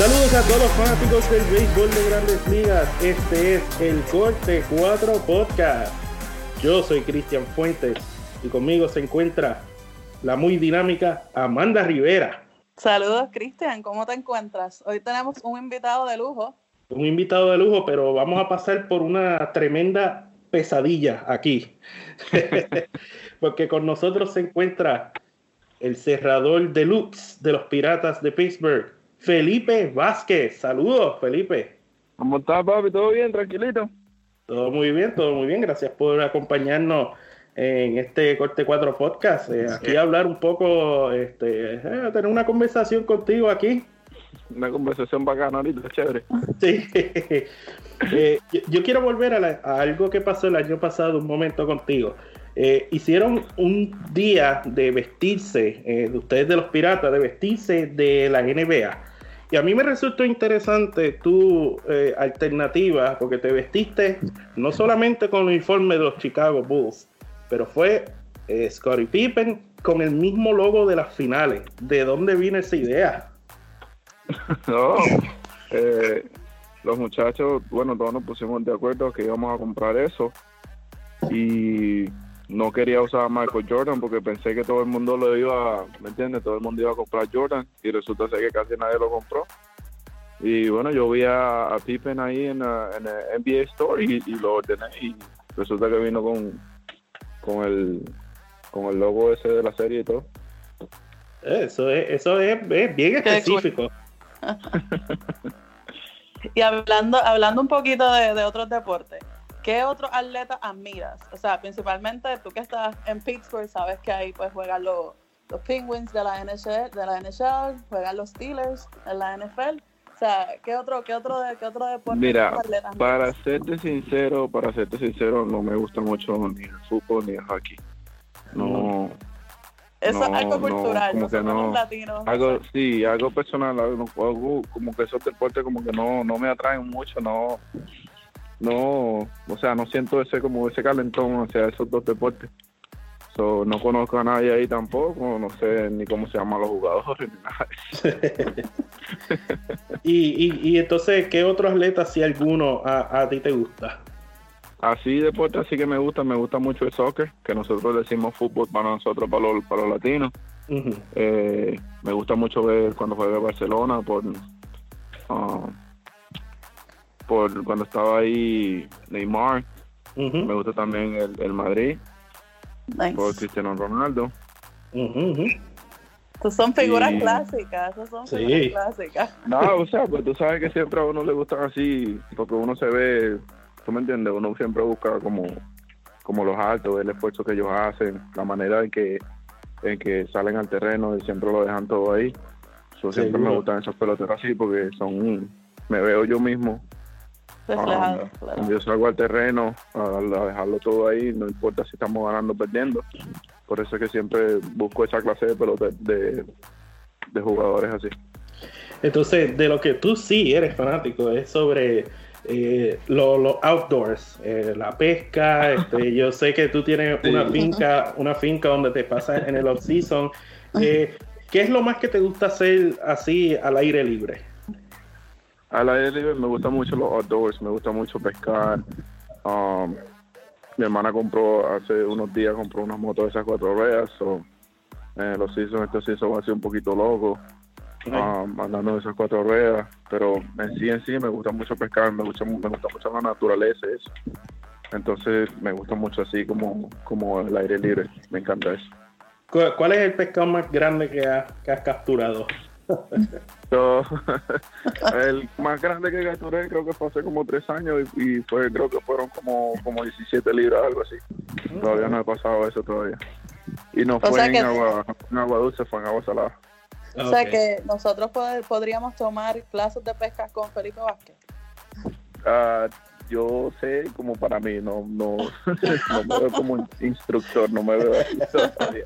Saludos a todos los fanáticos del béisbol de Grandes Ligas. Este es el Corte 4 Podcast. Yo soy Cristian Fuentes y conmigo se encuentra la muy dinámica Amanda Rivera. Saludos, Cristian. ¿Cómo te encuentras? Hoy tenemos un invitado de lujo. Un invitado de lujo, pero vamos a pasar por una tremenda pesadilla aquí. Porque con nosotros se encuentra el cerrador deluxe de los Piratas de Pittsburgh, Felipe Vázquez. Saludos, Felipe. ¿Cómo estás, papi? ¿Todo bien? ¿Tranquilito? Todo muy bien. Gracias por acompañarnos en este Corte 4 Podcast. Aquí a hablar un poco, tener una conversación contigo aquí. Una conversación bacana ahorita, chévere. Sí. Yo quiero volver a algo que pasó el año pasado, un momento contigo. Hicieron un día de vestirse, de ustedes de los Piratas, de vestirse de la NBA. Y a mí me resultó interesante tu alternativa, porque te vestiste no solamente con el uniforme de los Chicago Bulls, pero fue Scottie Pippen con el mismo logo de las finales. ¿De dónde vino esa idea? Los muchachos, todos nos pusimos de acuerdo que íbamos a comprar eso. Y no quería usar a Michael Jordan porque pensé que todo el mundo lo iba, ¿me entiendes? Todo el mundo iba a comprar Jordan y resulta ser que casi nadie lo compró. Y yo vi a Pippen ahí en el NBA Store y lo ordené y resulta que vino con el logo ese de la serie y todo. Eso es bien específico. Y hablando un poquito de otros deportes. ¿Qué otros atletas admiras? O sea, principalmente tú que estás en Pittsburgh, sabes que ahí pues juegan los Penguins de la NHL, juegan los Steelers en la NFL. O sea, ¿qué otro deporte? Mira, para serte sincero, no me gusta mucho ni el fútbol ni el hockey. No. Eso es algo cultural, somos latinos. Algo personal, algo como que esos deportes como que no me atraen mucho, No, o sea, no siento ese calentón hacia esos dos deportes. No conozco a nadie ahí tampoco, no sé ni cómo se llaman los jugadores, ni nada. y entonces, ¿qué otro atleta, si alguno, a ti te gusta? Así, deporte así que me gusta mucho el soccer, que nosotros decimos fútbol para nosotros, para los latinos. Uh-huh. Me gusta mucho ver cuando juega Barcelona por cuando estaba ahí Neymar. Uh-huh. Me gusta también el Madrid. Nice. Por Cristiano Ronaldo. Uh-huh. Estos son figuras clásicas. No, o sea, pues tú sabes que siempre a uno le gustan así, porque uno se ve, tú me entiendes, uno siempre busca como los altos, el esfuerzo que ellos hacen, la manera en que salen al terreno y siempre lo dejan todo ahí. Yo siempre me gustan esos peloteros así porque me veo yo mismo. Claro. Yo salgo al terreno a dejarlo todo ahí, no importa si estamos ganando o perdiendo. Por eso es que siempre busco esa clase de pelotas de jugadores así. Entonces, de lo que tú sí eres fanático es sobre los outdoors, la pesca. Yo sé que tú tienes una finca donde te pasas en el off season. ¿Qué es lo más que te gusta hacer así al aire libre? Al aire libre me gusta mucho los outdoors, me gusta mucho pescar. Mi hermana hace unos días compró unas motos de esas 4 ruedas. Este season va a ser un poquito loco, andando de esas 4 ruedas. Pero en sí me gusta mucho pescar, me gusta mucho la naturaleza, eso. Entonces me gusta mucho así como el aire libre, me encanta eso. ¿Cuál es el pescado más grande que has capturado? El más grande que capturé creo que fue hace como 3 años y fueron como 17 libras, algo así. Todavía no he pasado eso todavía. Y no fue en agua dulce, fue en agua salada. Okay. O sea que nosotros podríamos tomar clases de pesca con Felipe Vázquez. Yo sé, como para mí, no me veo como instructor, no me veo así todavía.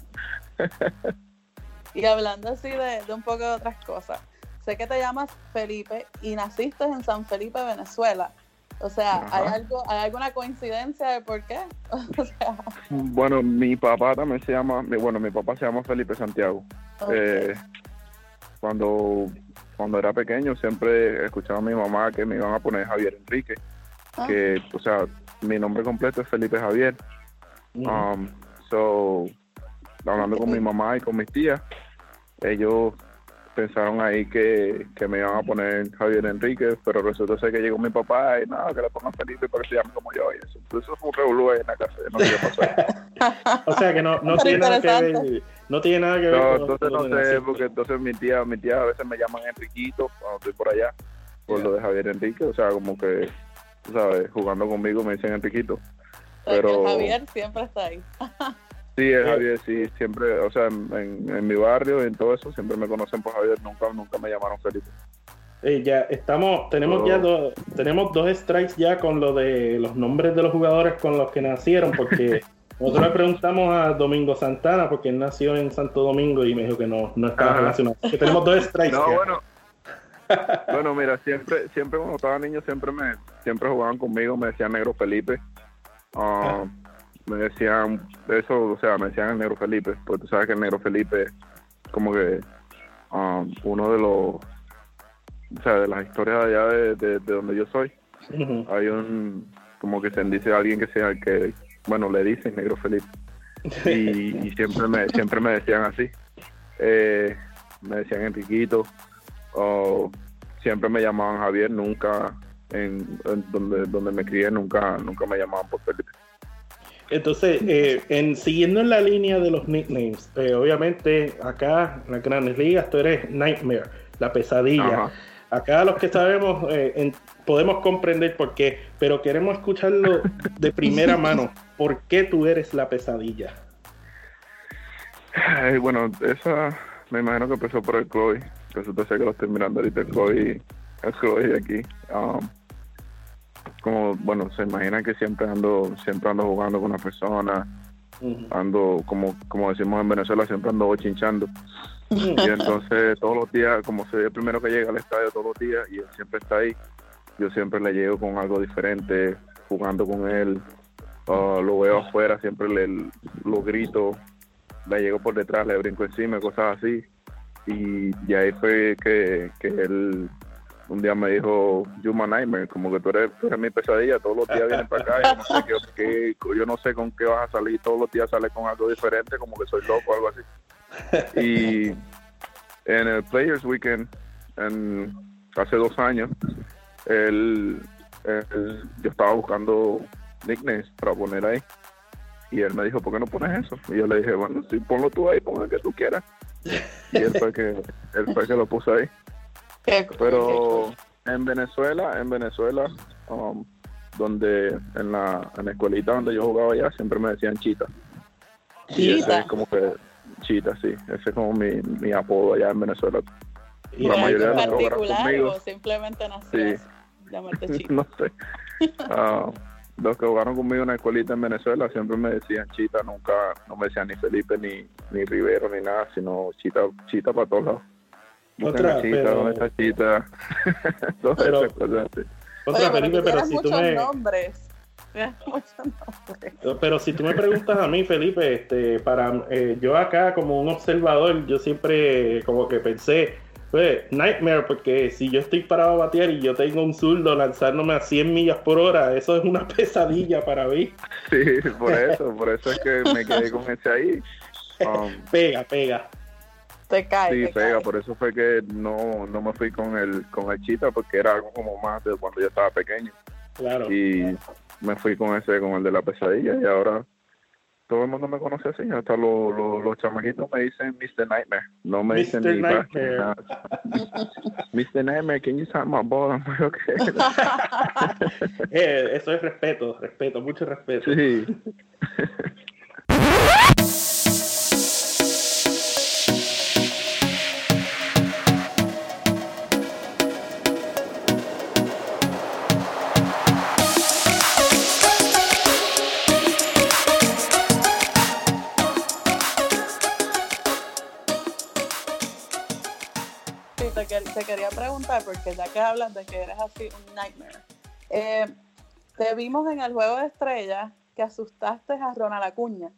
Y hablando así de un poco de otras cosas, sé que te llamas Felipe y naciste en San Felipe, Venezuela. O sea, ¿hay alguna coincidencia de por qué? O sea... Bueno, mi papá también se llama, Felipe Santiago. Okay. Cuando era pequeño siempre escuchaba a mi mamá que me iban a poner Javier Enrique. Que, o sea, mi nombre completo es Felipe Javier. Hablando con mi mamá y con mis tías, ellos pensaron ahí que me iban a poner Javier Enrique, pero resulta ser que llegó mi papá y nada, que le pongan Felipe para que se llame como yo y eso. Entonces eso fue un revolú en la casa, no sé qué pasó. O sea que no tiene nada que ver. No tiene nada que ver entonces no sé, porque entonces mi tía a veces me llaman Enriquito cuando estoy por allá, por lo de Javier Enrique, o sea, como que, ¿sabes? Jugando conmigo me dicen Enriquito. Pero Javier siempre está ahí. Sí, es Javier, sí, siempre, o sea, en mi barrio y en todo eso, siempre me conocen por Javier, nunca me llamaron Felipe. Ya tenemos dos strikes ya con lo de los nombres de los jugadores con los que nacieron, porque nosotros le preguntamos a Domingo Santana, porque él nació en Santo Domingo y me dijo que no estaba relacionado, que tenemos dos strikes. No, ya. Bueno, mira, siempre cuando estaba niño, siempre jugaban conmigo, me decían Negro Felipe, me decían eso, o sea, me decían el Negro Felipe, porque tú sabes que el Negro Felipe como que uno de los, o sea, de las historias allá de donde yo soy, hay como que se dice a alguien que sea que, bueno, le dicen Negro Felipe y siempre me decían así, me decían Enriquito, siempre me llamaban Javier, nunca en donde me crié nunca me llamaban por Felipe. Entonces, siguiendo en la línea de los nicknames, obviamente acá en las Grandes Ligas tú eres Nightmare, la pesadilla. Ajá. Acá los que sabemos podemos comprender por qué, pero queremos escucharlo de primera mano. ¿Por qué tú eres la pesadilla? Bueno, esa me imagino que empezó por el Chloe. Resulta ser que lo estoy mirando ahorita, el Chloe de aquí. Como, bueno, se imagina que siempre ando jugando con una persona, ando, como decimos en Venezuela, siempre ando chinchando. Y entonces todos los días, como soy el primero que llega al estadio todos los días y él siempre está ahí, yo siempre le llego con algo diferente, jugando con él, lo veo afuera, siempre lo grito, le llego por detrás, le brinco encima, cosas así. Y ahí fue que él... Un día me dijo, "You're my nightmare", como que tú eres mi pesadilla, todos los días vienes para acá, y yo no sé con qué vas a salir, todos los días sales con algo diferente, como que soy loco o algo así. Y en el Players Weekend, hace 2 años, yo estaba buscando nicknames para poner ahí, y él me dijo, "¿Por qué no pones eso?" Y yo le dije, "Bueno, sí, ponlo tú ahí, pon el que tú quieras." Y él fue que lo puso ahí. Pero en Venezuela, donde en la escuelita donde yo jugaba allá, siempre me decían Chita. Y ese es como que Chita, sí. Ese es como mi apodo allá en Venezuela. ¿Y la mayoría de los jugadores conmigo, o simplemente nací llamarte Chita? No sé. Los que jugaron conmigo en la escuelita en Venezuela siempre me decían Chita, nunca, no me decían ni Felipe ni Rivero ni nada, sino Chita para todos lados. Otra, Chita. Otra, Felipe, pero si tú me... Pero si tú me preguntas a mí, Felipe, para yo acá como un observador, yo siempre como que pensé, Nightmare, porque si yo estoy parado a batear y yo tengo un zurdo lanzándome a 100 millas por hora, eso es una pesadilla para mí. Sí, por eso es que me quedé con ese ahí. Pega. Te cae. Por eso fue que no me fui con el Chita, porque era algo como más de cuando yo estaba pequeño. Claro. Y me fui con el de la pesadilla, y ahora todo el mundo me conoce así, hasta los chamaquitos me dicen Mr. Nightmare. No me dicen ni nada. Mr. Nightmare, can you sign my ball? Okay. Eso es respeto, mucho respeto. Sí. Sí, te quería preguntar, porque ya que hablas de que eres así un nightmare, te vimos en el Juego de Estrellas que asustaste a Ronald Acuña,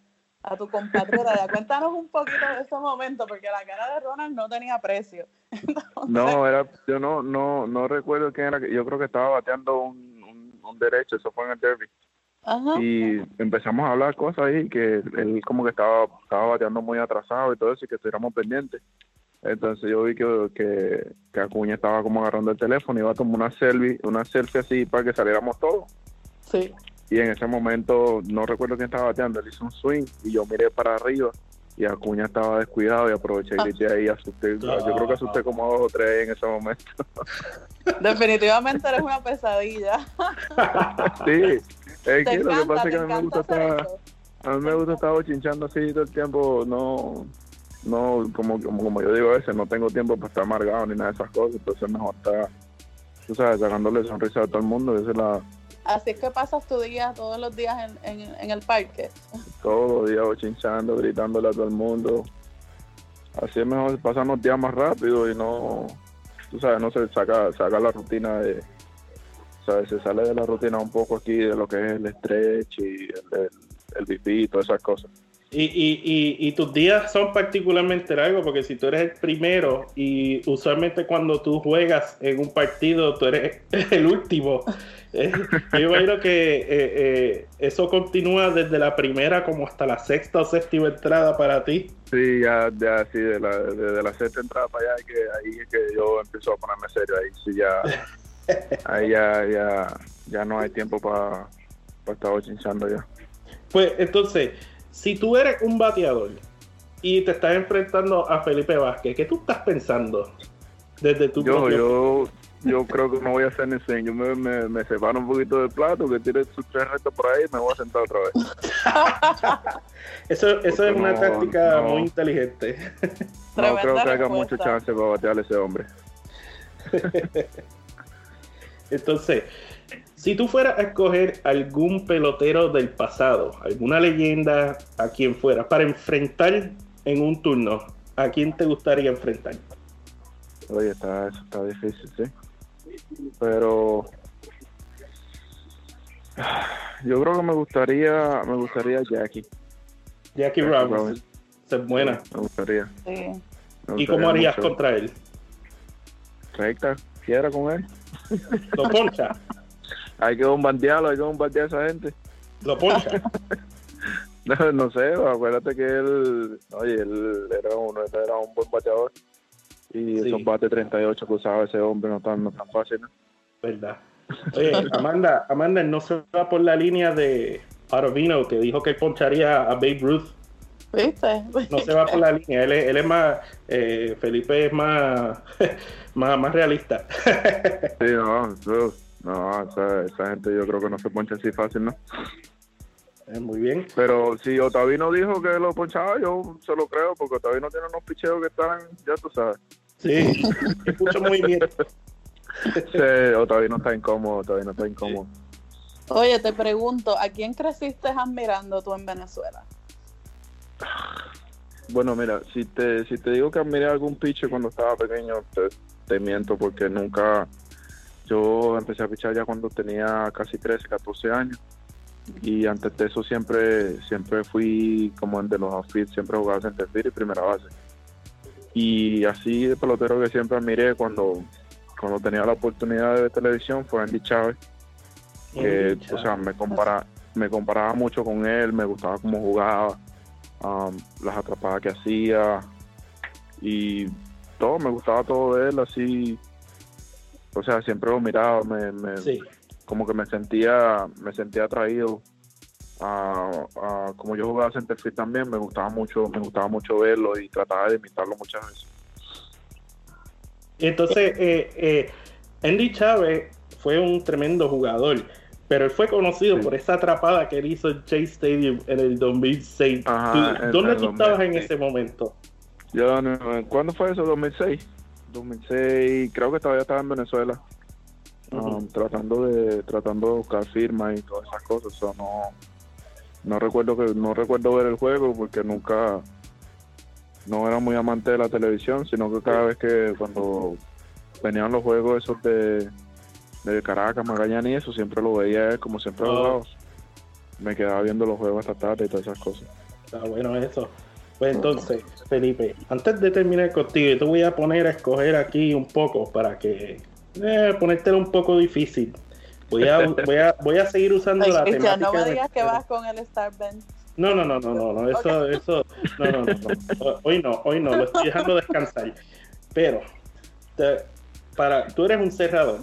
a tu compatriota. Ya, cuéntanos un poquito de ese momento, porque la cara de Ronald no tenía precio. Entonces... No recuerdo quién era. Yo creo que estaba bateando un derecho, eso fue en el derby. Ajá. Y empezamos a hablar cosas ahí, que él como que estaba bateando muy atrasado y todo eso, y que estuviéramos pendientes. Entonces yo vi que Acuña estaba como agarrando el teléfono y iba a tomar una selfie así para que saliéramos todos. Sí. Y en ese momento, no recuerdo quién estaba bateando, él hizo un swing y yo miré para arriba y Acuña estaba descuidado y aproveché y grité ahí, asusté. Yo creo que asusté como a 2 o 3 en ese momento. Definitivamente eres una pesadilla. Sí, lo que pasa es que a mí me gusta estar bochinchando así todo el tiempo, no como yo digo a veces, no tengo tiempo para estar amargado ni nada de esas cosas, entonces mejor estar, tú sabes, sacándole sonrisa a todo el mundo, esa es la... Así es que pasas tu día, todos los días en el parque. Todos los días bochinchando, gritándole a todo el mundo. Así es mejor, pasan los días más rápido y no, tú sabes, no se saca la rutina de, sabes, se sale de la rutina un poco aquí de lo que es el stretch y el BP y todas esas cosas. Y tus días son particularmente largos porque si tú eres el primero y usualmente cuando tú juegas en un partido tú eres el último. Yo imagino que eso continúa desde la primera como hasta la 6ª o 7ª entrada para ti. Sí, ya sí, desde la 6ª entrada para allá ahí es que yo empiezo a ponerme serio. Ahí sí ya no hay tiempo para estar bochinchando ya. Pues entonces... Si tú eres un bateador y te estás enfrentando a Felipe Vázquez, ¿qué tú estás pensando desde tu propio? Yo creo que no voy a hacer ni señas. Yo me separo un poquito del plato, que tire sus 3 retos por ahí y me voy a sentar otra vez. eso es una táctica muy inteligente. No creo que haya mucho chance para batear a ese hombre. Entonces... Si tú fueras a escoger algún pelotero del pasado, alguna leyenda, a quien fuera, para enfrentar en un turno, ¿a quién te gustaría enfrentar? Oye, eso está difícil, ¿sí? Pero yo creo que me gustaría Jackie Robinson. Esa es buena. Sí, me gustaría. ¿Y cómo harías mucho contra él? Recta, piedra con él. ¿Lo poncha? Hay que bombardearlo, hay que bombardear a esa gente. ¿Lo poncha? No sé, acuérdate que él era un buen bateador. Y sí, esos bates 38 que usaba ese hombre no tan fácil, ¿no? Verdad. Oye, Amanda no se va por la línea de Otavino, que dijo que poncharía a Babe Ruth. ¿Viste? No se va por la línea, él es más, Felipe es más realista. Sí, No, esa gente yo creo que no se poncha así fácil, ¿no? Muy bien. Pero si Otavino dijo que lo ponchaba, yo se lo creo, porque Otavino tiene unos picheos que están, ya tú sabes. Sí, escucho muy bien. Sí, Otavino está incómodo. Oye, te pregunto, ¿a quién creciste admirando tú en Venezuela? Bueno, mira, si te digo que admiré algún piche cuando estaba pequeño, te miento, porque nunca... Yo empecé a pichar ya cuando tenía casi 13, 14 años y antes de eso siempre fui como de los outfits, siempre jugaba center field y primera base. Y así de pelotero que siempre admiré cuando tenía la oportunidad de ver televisión fue Andy Chávez. Andy Chávez. O sea, me comparaba mucho con él, me gustaba cómo jugaba, las atrapadas que hacía y todo, me gustaba todo de él así. O sea, siempre lo miraba, sí, como que me sentía atraído a como yo jugaba center field también, me gustaba mucho verlo y trataba de imitarlo muchas veces. Entonces, Andy Chávez fue un tremendo jugador, pero él fue conocido por esa atrapada que él hizo en Chase Stadium en el 2006. Ajá, ¿Dónde tú estabas en ese momento? ¿Cuándo fue eso? ¿2006? Creo que todavía estaba en Venezuela, tratando de buscar firmas y todas esas cosas. O sea, no recuerdo ver el juego porque nunca no era muy amante de la televisión, sino que cada vez que cuando venían los juegos esos de Caracas, Magallanes y eso, siempre lo veía, como siempre jugaba. Me quedaba viendo los juegos hasta tarde y todas esas cosas. Está bueno eso. Pues entonces, Felipe, antes de terminar contigo, yo te voy a poner a escoger aquí un poco para que ponértelo un poco difícil. Voy a seguir usando la temática. No me digas que vas con el Star Bench. No, eso no. Hoy no, lo estoy dejando descansar. Pero tú eres un cerrador.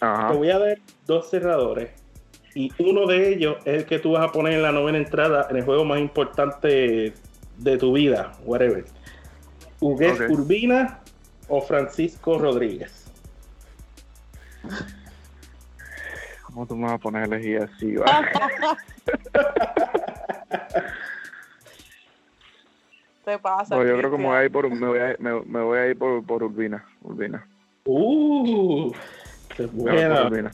Ajá. Te voy a dar dos cerradores y uno de ellos es el que tú vas a poner en la novena entrada en el juego más importante de tu vida, whatever. ¿Hugues Urbina o Francisco Rodríguez? ¿Cómo tú me vas a poner a elegir así, va? Te pasa. No, yo creo que me voy a ir por Urbina. Qué buena. Urbina.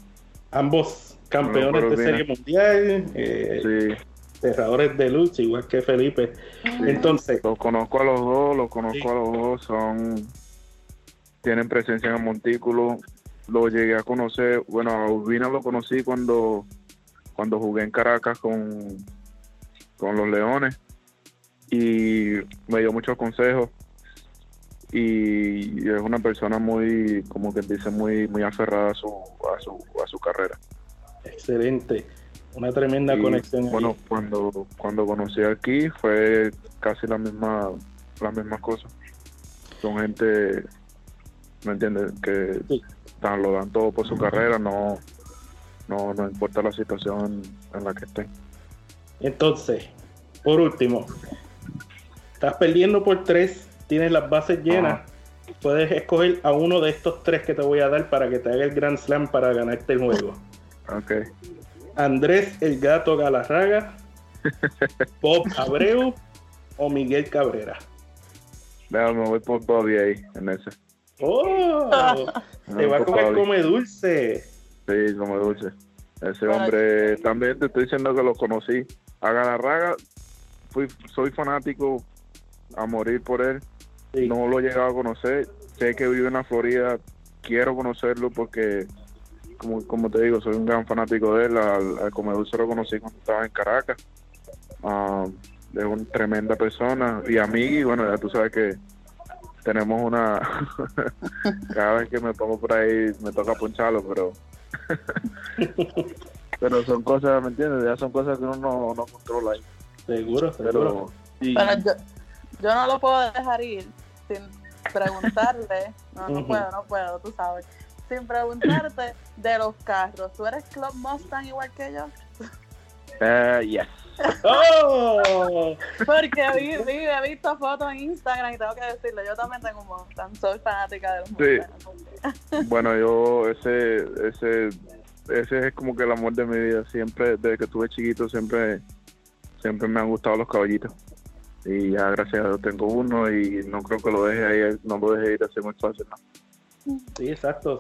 Ambos campeones de Serie Mundial, cerradores de lucha, igual que Felipe. Sí. Entonces, los conozco a los dos, tienen presencia en el montículo. Lo llegué a conocer, bueno, a Urbina lo conocí cuando jugué en Caracas con los Leones y me dio muchos consejos y es una persona muy, como que dice, muy aferrada a su carrera. Excelente, una tremenda conexión. Bueno, cuando conocí aquí fue casi las mismas cosas. Son gente, ¿me entiendes? Que sí. Lo dan todo por su carrera, no importa la situación en la que estén. Entonces, por último, estás perdiendo por 3, tienes las bases llenas, puedes escoger a uno de estos 3 que te voy a dar para que te haga el Grand Slam para ganarte el juego. Okay. Andrés el Gato Galarraga, Bob Abreu o Miguel Cabrera. Me voy por Bobby ahí, en ese. Te va a comer come dulce. Sí, come dulce. Ese hombre también te estoy diciendo que lo conocí. A Galarraga, soy fanático a morir por él. Sí. No lo he llegado a conocer. Sé que vive en la Florida. Quiero conocerlo porque, como te digo, soy un gran fanático de él. Al come dulce lo conocí cuando estaba en Caracas. Es una tremenda persona. Y amigo, bueno, ya tú sabes que tenemos una cada vez que me pongo por ahí me toca poncharlo, pero pero son cosas, ¿me entiendes? Ya son cosas que uno no controla ahí. Seguro. Pero yo no lo puedo dejar ir sin preguntarle, no puedo, tú sabes, sin preguntarte de los carros. ¿Tú eres Club Mustang igual que yo? Yes. Porque he visto fotos en Instagram y tengo que decirlo, yo también tengo un Mustang, soy fanática de los Mustang. Sí. Bueno, yo ese es como que el amor de mi vida. Siempre, desde que estuve chiquito, siempre me han gustado los caballitos y ya gracias a Dios tengo uno y no creo que no lo deje ir así muy fácil, ¿no? Sí, exacto.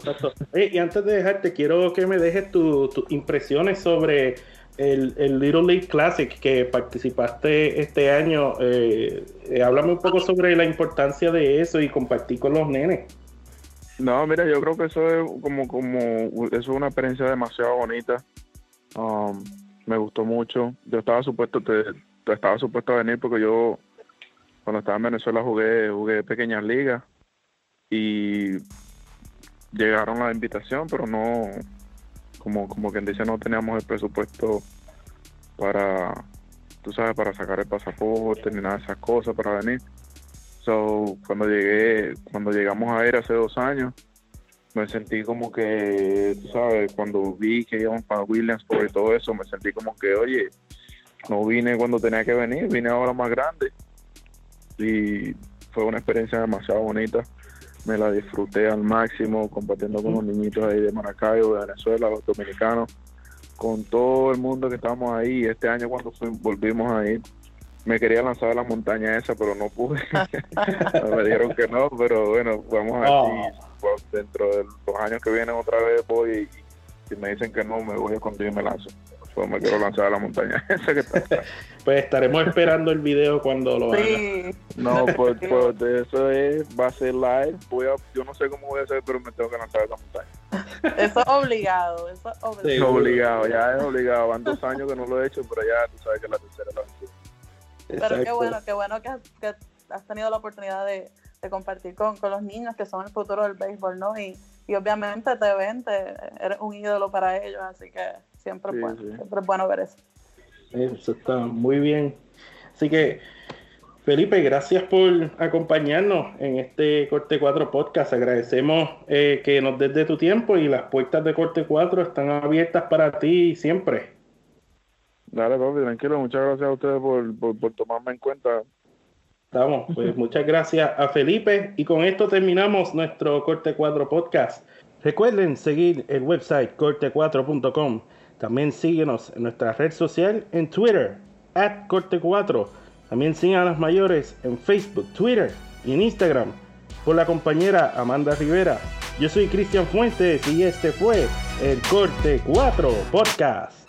Y antes de dejarte, quiero que me dejes tus impresiones sobre el Little League Classic que participaste este año. Háblame un poco sobre la importancia de eso y compartir con los nenes. No, mira, yo creo que eso es eso es una experiencia demasiado bonita. Me gustó mucho. Yo estaba supuesto a venir porque yo cuando estaba en Venezuela jugué pequeñas ligas y llegaron a la invitación, pero no, como quien dice, no teníamos el presupuesto para, tú sabes, para sacar el pasaporte ni nada de esas cosas para venir. So, cuando llegamos a ir hace 2 años, me sentí como que, tú sabes, cuando vi que íbamos para Williamsport y todo eso, me sentí como que, oye, no vine cuando tenía que venir, vine ahora más grande. Y fue una experiencia demasiado bonita. Me la disfruté al máximo compartiendo con los niñitos ahí de Maracaibo, de Venezuela, los dominicanos, con todo el mundo que estábamos ahí. Este año cuando volvimos a ir, me quería lanzar a la montaña esa, pero no pude. Me dijeron que no, pero bueno, vamos así. Dentro de los años que vienen otra vez voy y si me dicen que no, me voy a esconder y me lanzo. So me quiero lanzar a la montaña esa que está atrás. Pues estaremos esperando el video cuando lo hagan. No, pues eso es, va a ser live. Yo no sé cómo voy a hacer, pero me tengo que lanzar a la montaña. Eso es obligado, eso es obligado. Sí, es obligado, ya es obligado. Van 2 años que no lo he hecho, pero ya tú sabes que la tercera la vencida. Pero qué bueno que has tenido la oportunidad de compartir con los niños que son el futuro del béisbol, ¿no? Y obviamente te ven, eres un ídolo para ellos, así que siempre, siempre es bueno ver eso. Eso está muy bien. Así que, Felipe, gracias por acompañarnos en este Corte 4 Podcast. Agradecemos que nos des de tu tiempo y las puertas de Corte 4 están abiertas para ti siempre. Dale, papi, tranquilo. Muchas gracias a ustedes por tomarme en cuenta. Estamos, pues muchas gracias a Felipe. Y con esto terminamos nuestro Corte 4 Podcast. Recuerden seguir el website corte4.com. También síguenos en nuestra red social en Twitter, @Corte4. También sigan a los mayores en Facebook, Twitter y en Instagram. Por la compañera Amanda Rivera. Yo soy Cristian Fuentes y este fue el Corte 4 Podcast.